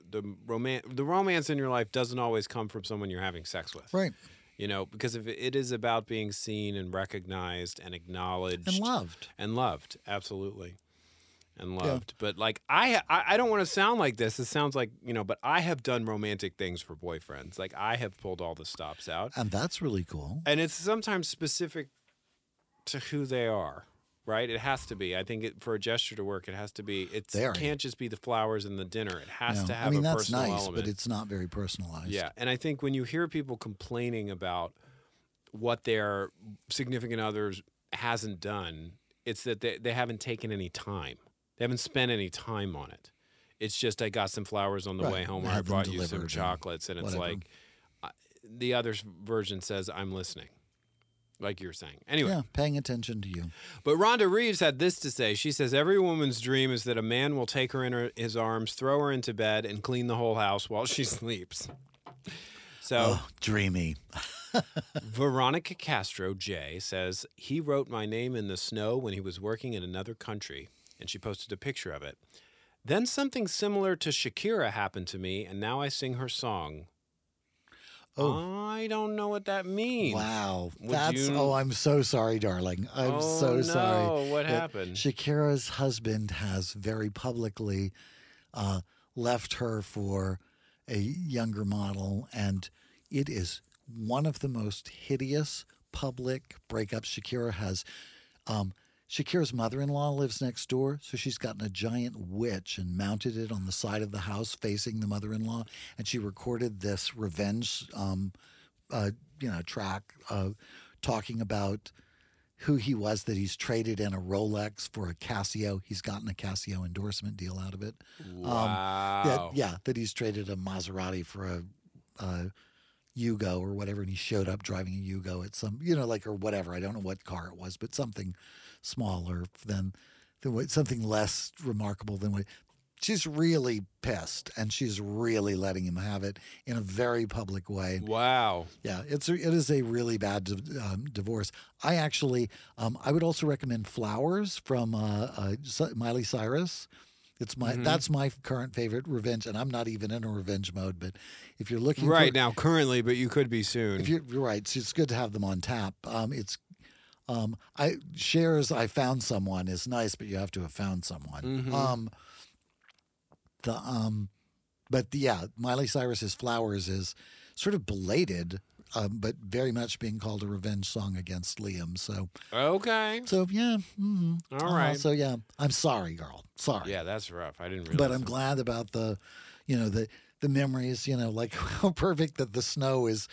romance in your life doesn't always come from someone you're having sex with, right? You know, because if it is about being seen and recognized and acknowledged. And loved. And loved, absolutely. And loved. Yeah. But, like, I don't want to sound like this. It sounds like, you know, but I have done romantic things for boyfriends. Like, I have pulled all the stops out. And that's really cool. And it's sometimes specific to who they are, right? It has to be. I think for a gesture to work, it has to be. It can't just be the flowers and the dinner. It has to have a personal element. I mean, that's nice, but it's not very personalized. Yeah, and I think when you hear people complaining about what their significant other hasn't done, it's that they haven't taken any time. They haven't spent any time on it. It's just I got some flowers on the way home, or I brought you some chocolates, and it's like the other version says, I'm listening. Like you were saying. Anyway. Yeah, paying attention to you. But Rhonda Reeves had this to say. She says, every woman's dream is that a man will take her in his arms, throw her into bed, and clean the whole house while she sleeps. So dreamy. Veronica Castro J says, he wrote my name in the snow when he was working in another country, and she posted a picture of it. Then something similar to Shakira happened to me, and now I sing her song. Oh. I don't know what that means. Wow. I'm so sorry, darling. I'm so sorry. Oh, no. What happened? Shakira's husband has very publicly left her for a younger model, and it is one of the most hideous public breakups. Shakira has... Shakira's mother-in-law lives next door, so she's gotten a giant witch and mounted it on the side of the house facing the mother-in-law, and she recorded this revenge, track talking about who he was, that he's traded in a Rolex for a Casio. He's gotten a Casio endorsement deal out of it. Wow. That he's traded a Maserati for a Yugo or whatever, and he showed up driving a Yugo at some, or whatever. I don't know what car it was, but something smaller than something less remarkable than what. She's really pissed, and she's really letting him have it in a very public way. Wow. Yeah, it is a really bad divorce. I actually, I would also recommend Flowers from Miley Cyrus. That's my current favorite revenge, and I'm not even in a revenge mode. But if you're looking now currently, but you could be soon. If you're right, so it's good to have them on tap. I found someone is nice, but you have to have found someone. Mm-hmm. Miley Cyrus's Flowers is sort of belated. But very much being called a revenge song against Liam. So okay. So yeah. Mm-hmm. All right. So yeah, I'm sorry, girl. Sorry. Yeah, that's rough. I didn't realize. But I'm glad about the, the memories. Like how perfect that the snow is,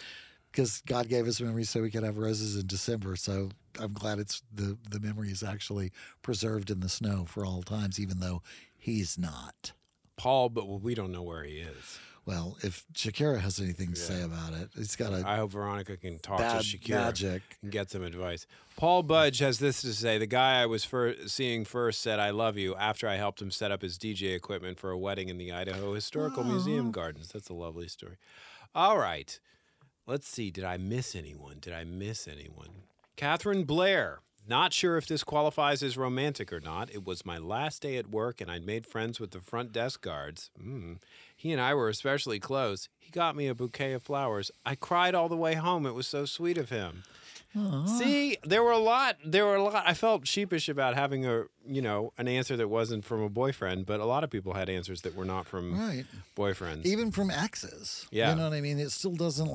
because God gave us memories so we could have roses in December. So I'm glad it's the memory is actually preserved in the snow for all times, even though he's not. Paul, but we don't know where he is. Well, if Shakira has anything to say about it, it's got a. I hope Veronica can talk to Shakira magic. And get some advice. Paul Budge has this to say. The guy I was seeing first said, I love you, after I helped him set up his DJ equipment for a wedding in the Idaho Historical Museum Gardens. That's a lovely story. All right. Let's see. Did I miss anyone? Catherine Blair Not sure if this qualifies as romantic or not. It was my last day at work, and I'd made friends with the front desk guards. He and I were especially close. He got me a bouquet of flowers. I cried all the way home. It was so sweet of him. Aww. See, there were a lot. I felt sheepish about having an answer that wasn't from a boyfriend, but a lot of people had answers that were not from boyfriends. Even from exes. Yeah. You know what I mean? It still doesn't,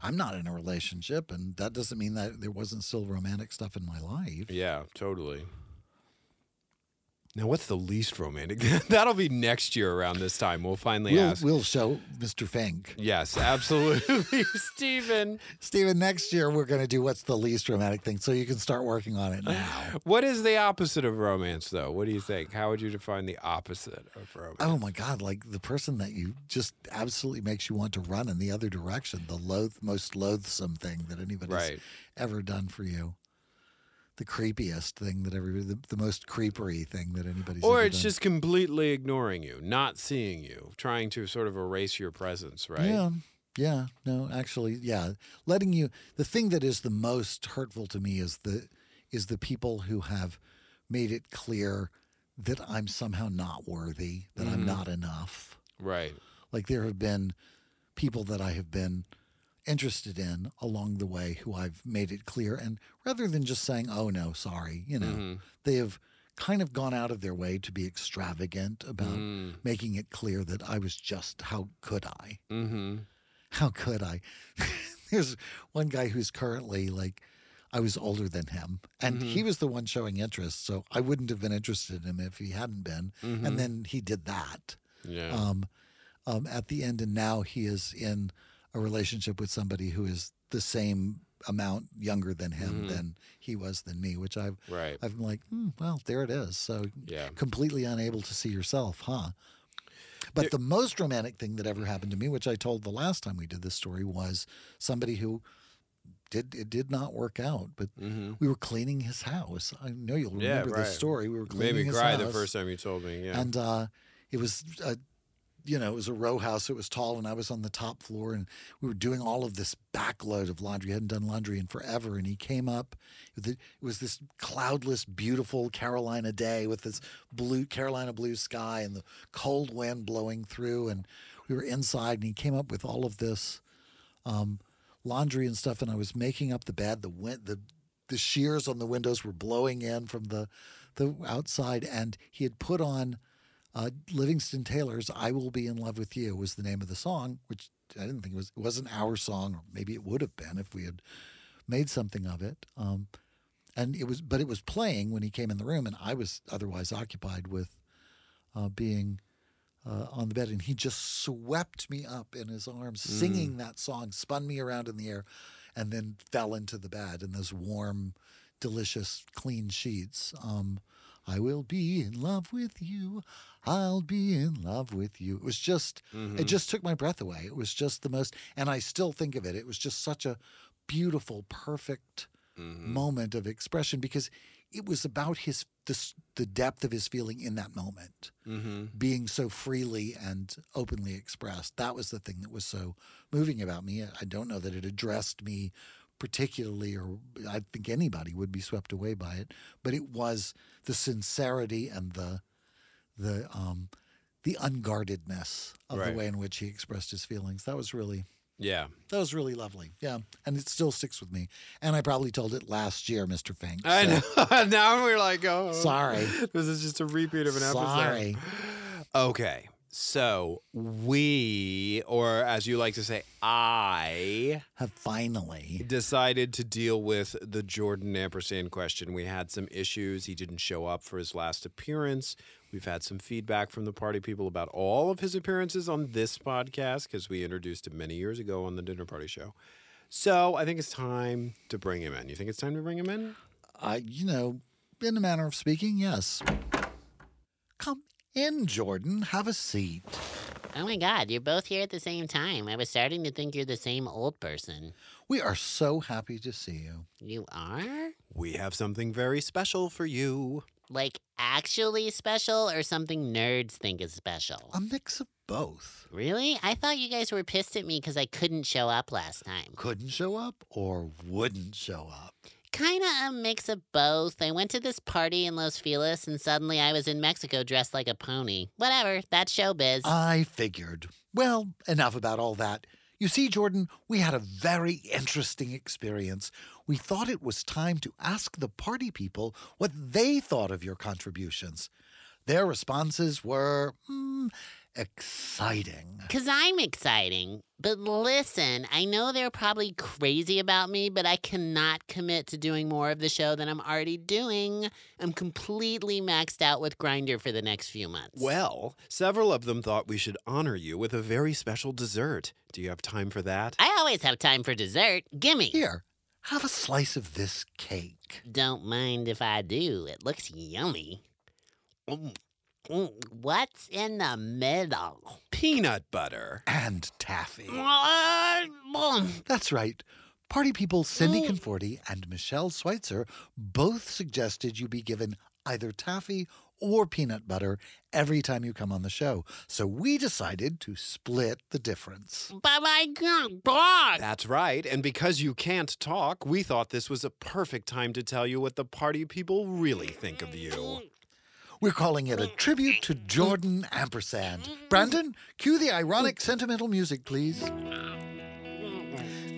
I'm not in a relationship, and that doesn't mean that there wasn't still romantic stuff in my life. Yeah, totally. Now, what's the least romantic? That'll be next year around this time. We'll finally ask. We'll show Mr. Fink. Yes, absolutely. Stephen, next year we're going to do what's the least romantic thing, so you can start working on it now. What is the opposite of romance, though? What do you think? How would you define the opposite of romance? Oh, my God. The person that you just absolutely makes you want to run in the other direction. The most loathsome thing that anybody's ever done for you. The creepiest thing that the most creepery thing that anybody's ever done. Or it's just completely ignoring you, not seeing you, trying to sort of erase your presence, right? Yeah. No, actually, yeah. The thing that is the most hurtful to me is the people who have made it clear that I'm somehow not worthy, that I'm not enough. Right. There have been people that I have been interested in along the way who I've made it clear, and rather than just saying, oh no, sorry, they have kind of gone out of their way to be extravagant about making it clear that I was just, how could I? Mm-hmm. How could I? There's one guy who's currently I was older than him, and he was the one showing interest, so I wouldn't have been interested in him if he hadn't been, and then he did that at the end, and now he is in a relationship with somebody who is the same amount younger than him than he was than me, which I've like, well, there it is. So completely unable to see yourself, huh? But the most romantic thing that ever happened to me, which I told the last time we did this story, was somebody who did not work out, but we were cleaning his house. I know you'll remember this story. We were cleaning his house. Made me cry the first time you told me. Yeah, and it was it was a row house. It was tall, and I was on the top floor, and we were doing all of this backload of laundry. I hadn't done laundry in forever, and he came up. It was this cloudless, beautiful Carolina day with this Carolina blue sky and the cold wind blowing through, and we were inside, and he came up with all of this laundry and stuff, and I was making up the bed. The shears on the windows were blowing in from the outside, and he had put on Livingston Taylor's "I Will Be in Love with You" was the name of the song, which I didn't think it wasn't our song, or maybe it would have been if we had made something of it. And it was playing when he came in the room, and I was otherwise occupied with being on the bed, and he just swept me up in his arms, singing that song, spun me around in the air, and then fell into the bed in those warm, delicious, clean sheets. I will be in love with you. I'll be in love with you. It was just, it just took my breath away. It was just the most, and I still think of it. It was just such a beautiful, perfect moment of expression, because it was about the depth of his feeling in that moment, being so freely and openly expressed. That was the thing that was so moving about me. I don't know that it addressed me particularly, or I think anybody would be swept away by it, but it was the sincerity and the unguardedness of the way in which he expressed his feelings. That was really lovely. Yeah, and it still sticks with me. And I probably told it last year, Mr. Fink. So. I know. Now we're like, oh, sorry, this is just a repeat of an episode. Sorry. Okay. So we, or as you like to say, I have finally decided to deal with the Jordan Ampersand question. We had some issues. He didn't show up for his last appearance. We've had some feedback from the party people about all of his appearances on this podcast, because we introduced him many years ago on the Dinner Party Show. So I think it's time to bring him in. You think it's time to bring him in? In a manner of speaking, yes. Come in, Jordan. Have a seat. Oh, my God. You're both here at the same time. I was starting to think you're the same old person. We are so happy to see you. You are? We have something very special for you. Actually special, or something nerds think is special? A mix of both. Really? I thought you guys were pissed at me because I couldn't show up last time. Couldn't show up or wouldn't show up? kind of a mix of both. I went to this party in Los Feliz, and suddenly I was in Mexico dressed like a pony. Whatever, that's showbiz. I figured. Well, enough about all that. You see, Jordan, we had a very interesting experience. We thought it was time to ask the party people what they thought of your contributions. Their responses were exciting. Because I'm exciting. But listen, I know they're probably crazy about me, but I cannot commit to doing more of the show than I'm already doing. I'm completely maxed out with Grindr for the next few months. Well, several of them thought we should honor you with a very special dessert. Do you have time for that? I always have time for dessert. Gimme. Here, have a slice of this cake. Don't mind if I do. It looks yummy. What's in the middle? Peanut butter. And taffy. That's right. Party people Cindy Conforti and Michelle Schweitzer both suggested you be given either taffy or peanut butter every time you come on the show. So we decided to split the difference. But I can't talk. That's right. And because you can't talk, we thought this was a perfect time to tell you what the party people really think of you. We're calling it a tribute to Jordan Ampersand. Brandon, cue the ironic, sentimental music, please.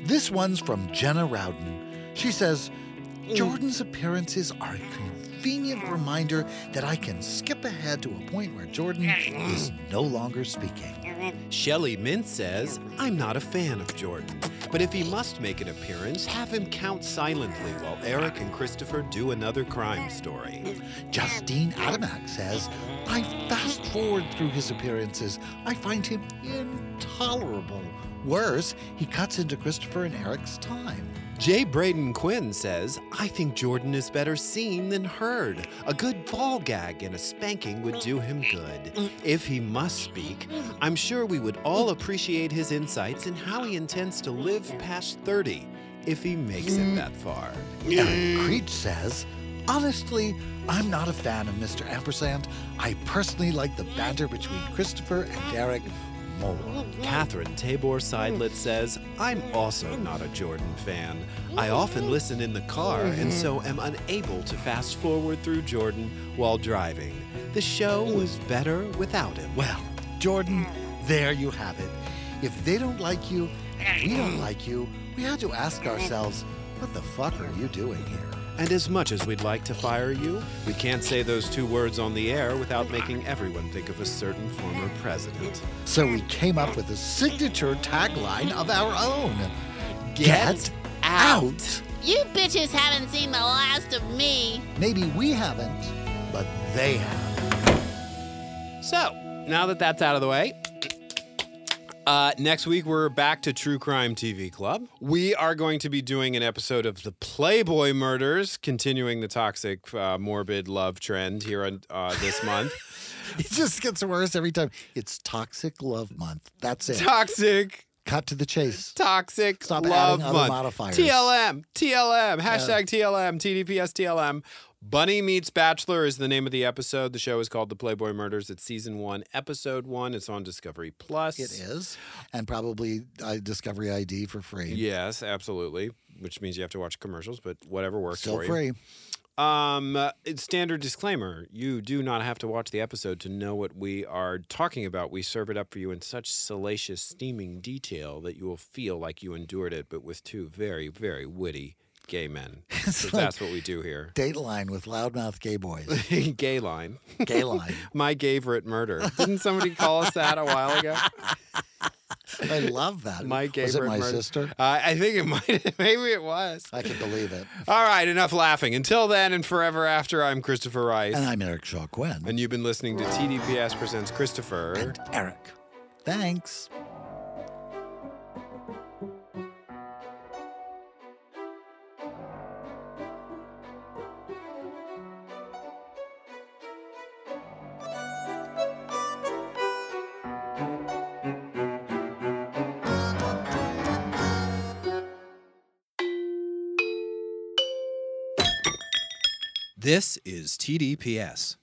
This one's from Jenna Rowden. She says, Jordan's appearances are a convenient reminder that I can skip ahead to a point where Jordan is no longer speaking. Shelley Mint says, I'm not a fan of Jordan, but if he must make an appearance, have him count silently while Eric and Christopher do another crime story. Justine Adamack says, I fast forward through his appearances. I find him intolerable. Worse, he cuts into Christopher and Eric's time. Jay Braden Quinn says, I think Jordan is better seen than heard. A good ball gag and a spanking would do him good. If he must speak, I'm sure we would all appreciate his insights and how he intends to live past 30, if he makes it that far. Eric Creech says, honestly, I'm not a fan of Mr. Ampersand. I personally like the banter between Christopher and Derek. Catherine Tabor Seidlitz says, I'm also not a Jordan fan. I often listen in the car and so am unable to fast forward through Jordan while driving. The show was better without him. Well, Jordan, there you have it. If they don't like you and we don't like you, we had to ask ourselves, what the fuck are you doing here? And as much as we'd like to fire you, we can't say those two words on the air without making everyone think of a certain former president. So we came up with a signature tagline of our own. Get out! You bitches haven't seen the last of me. Maybe we haven't, but they have. So, now that that's out of the way, next week, we're back to True Crime TV Club. We are going to be doing an episode of The Playboy Murders, continuing the toxic, morbid love trend here on this month. It just gets worse every time. It's Toxic Love Month. That's it. Toxic. Cut to the chase. Toxic Stop Love Month. Modifiers. TLM. TLM. Hashtag TLM. TDPS TLM. Bunny Meets Bachelor is the name of the episode. The show is called The Playboy Murders. It's season 1, episode 1. It's on Discovery Plus. It is. And probably Discovery ID for free. Yes, absolutely. Which means you have to watch commercials, but whatever works for you. Still free. It's standard disclaimer. You do not have to watch the episode to know what we are talking about. We serve it up for you in such salacious, steaming detail that you will feel like you endured it, but with two very, very witty gay men. So like that's what we do here. Dateline with loudmouth gay boys. Gay line. Gay line. My favorite murder. Didn't somebody call us that a while ago? I love that. My favorite murder. Was it my sister? I think it might. Maybe it was. I can believe it. All right, enough laughing. Until then and forever after, I'm Christopher Rice. And I'm Eric Shaw Quinn. And you've been listening to TDPS Presents Christopher. And Eric. Thanks. This is TDPS.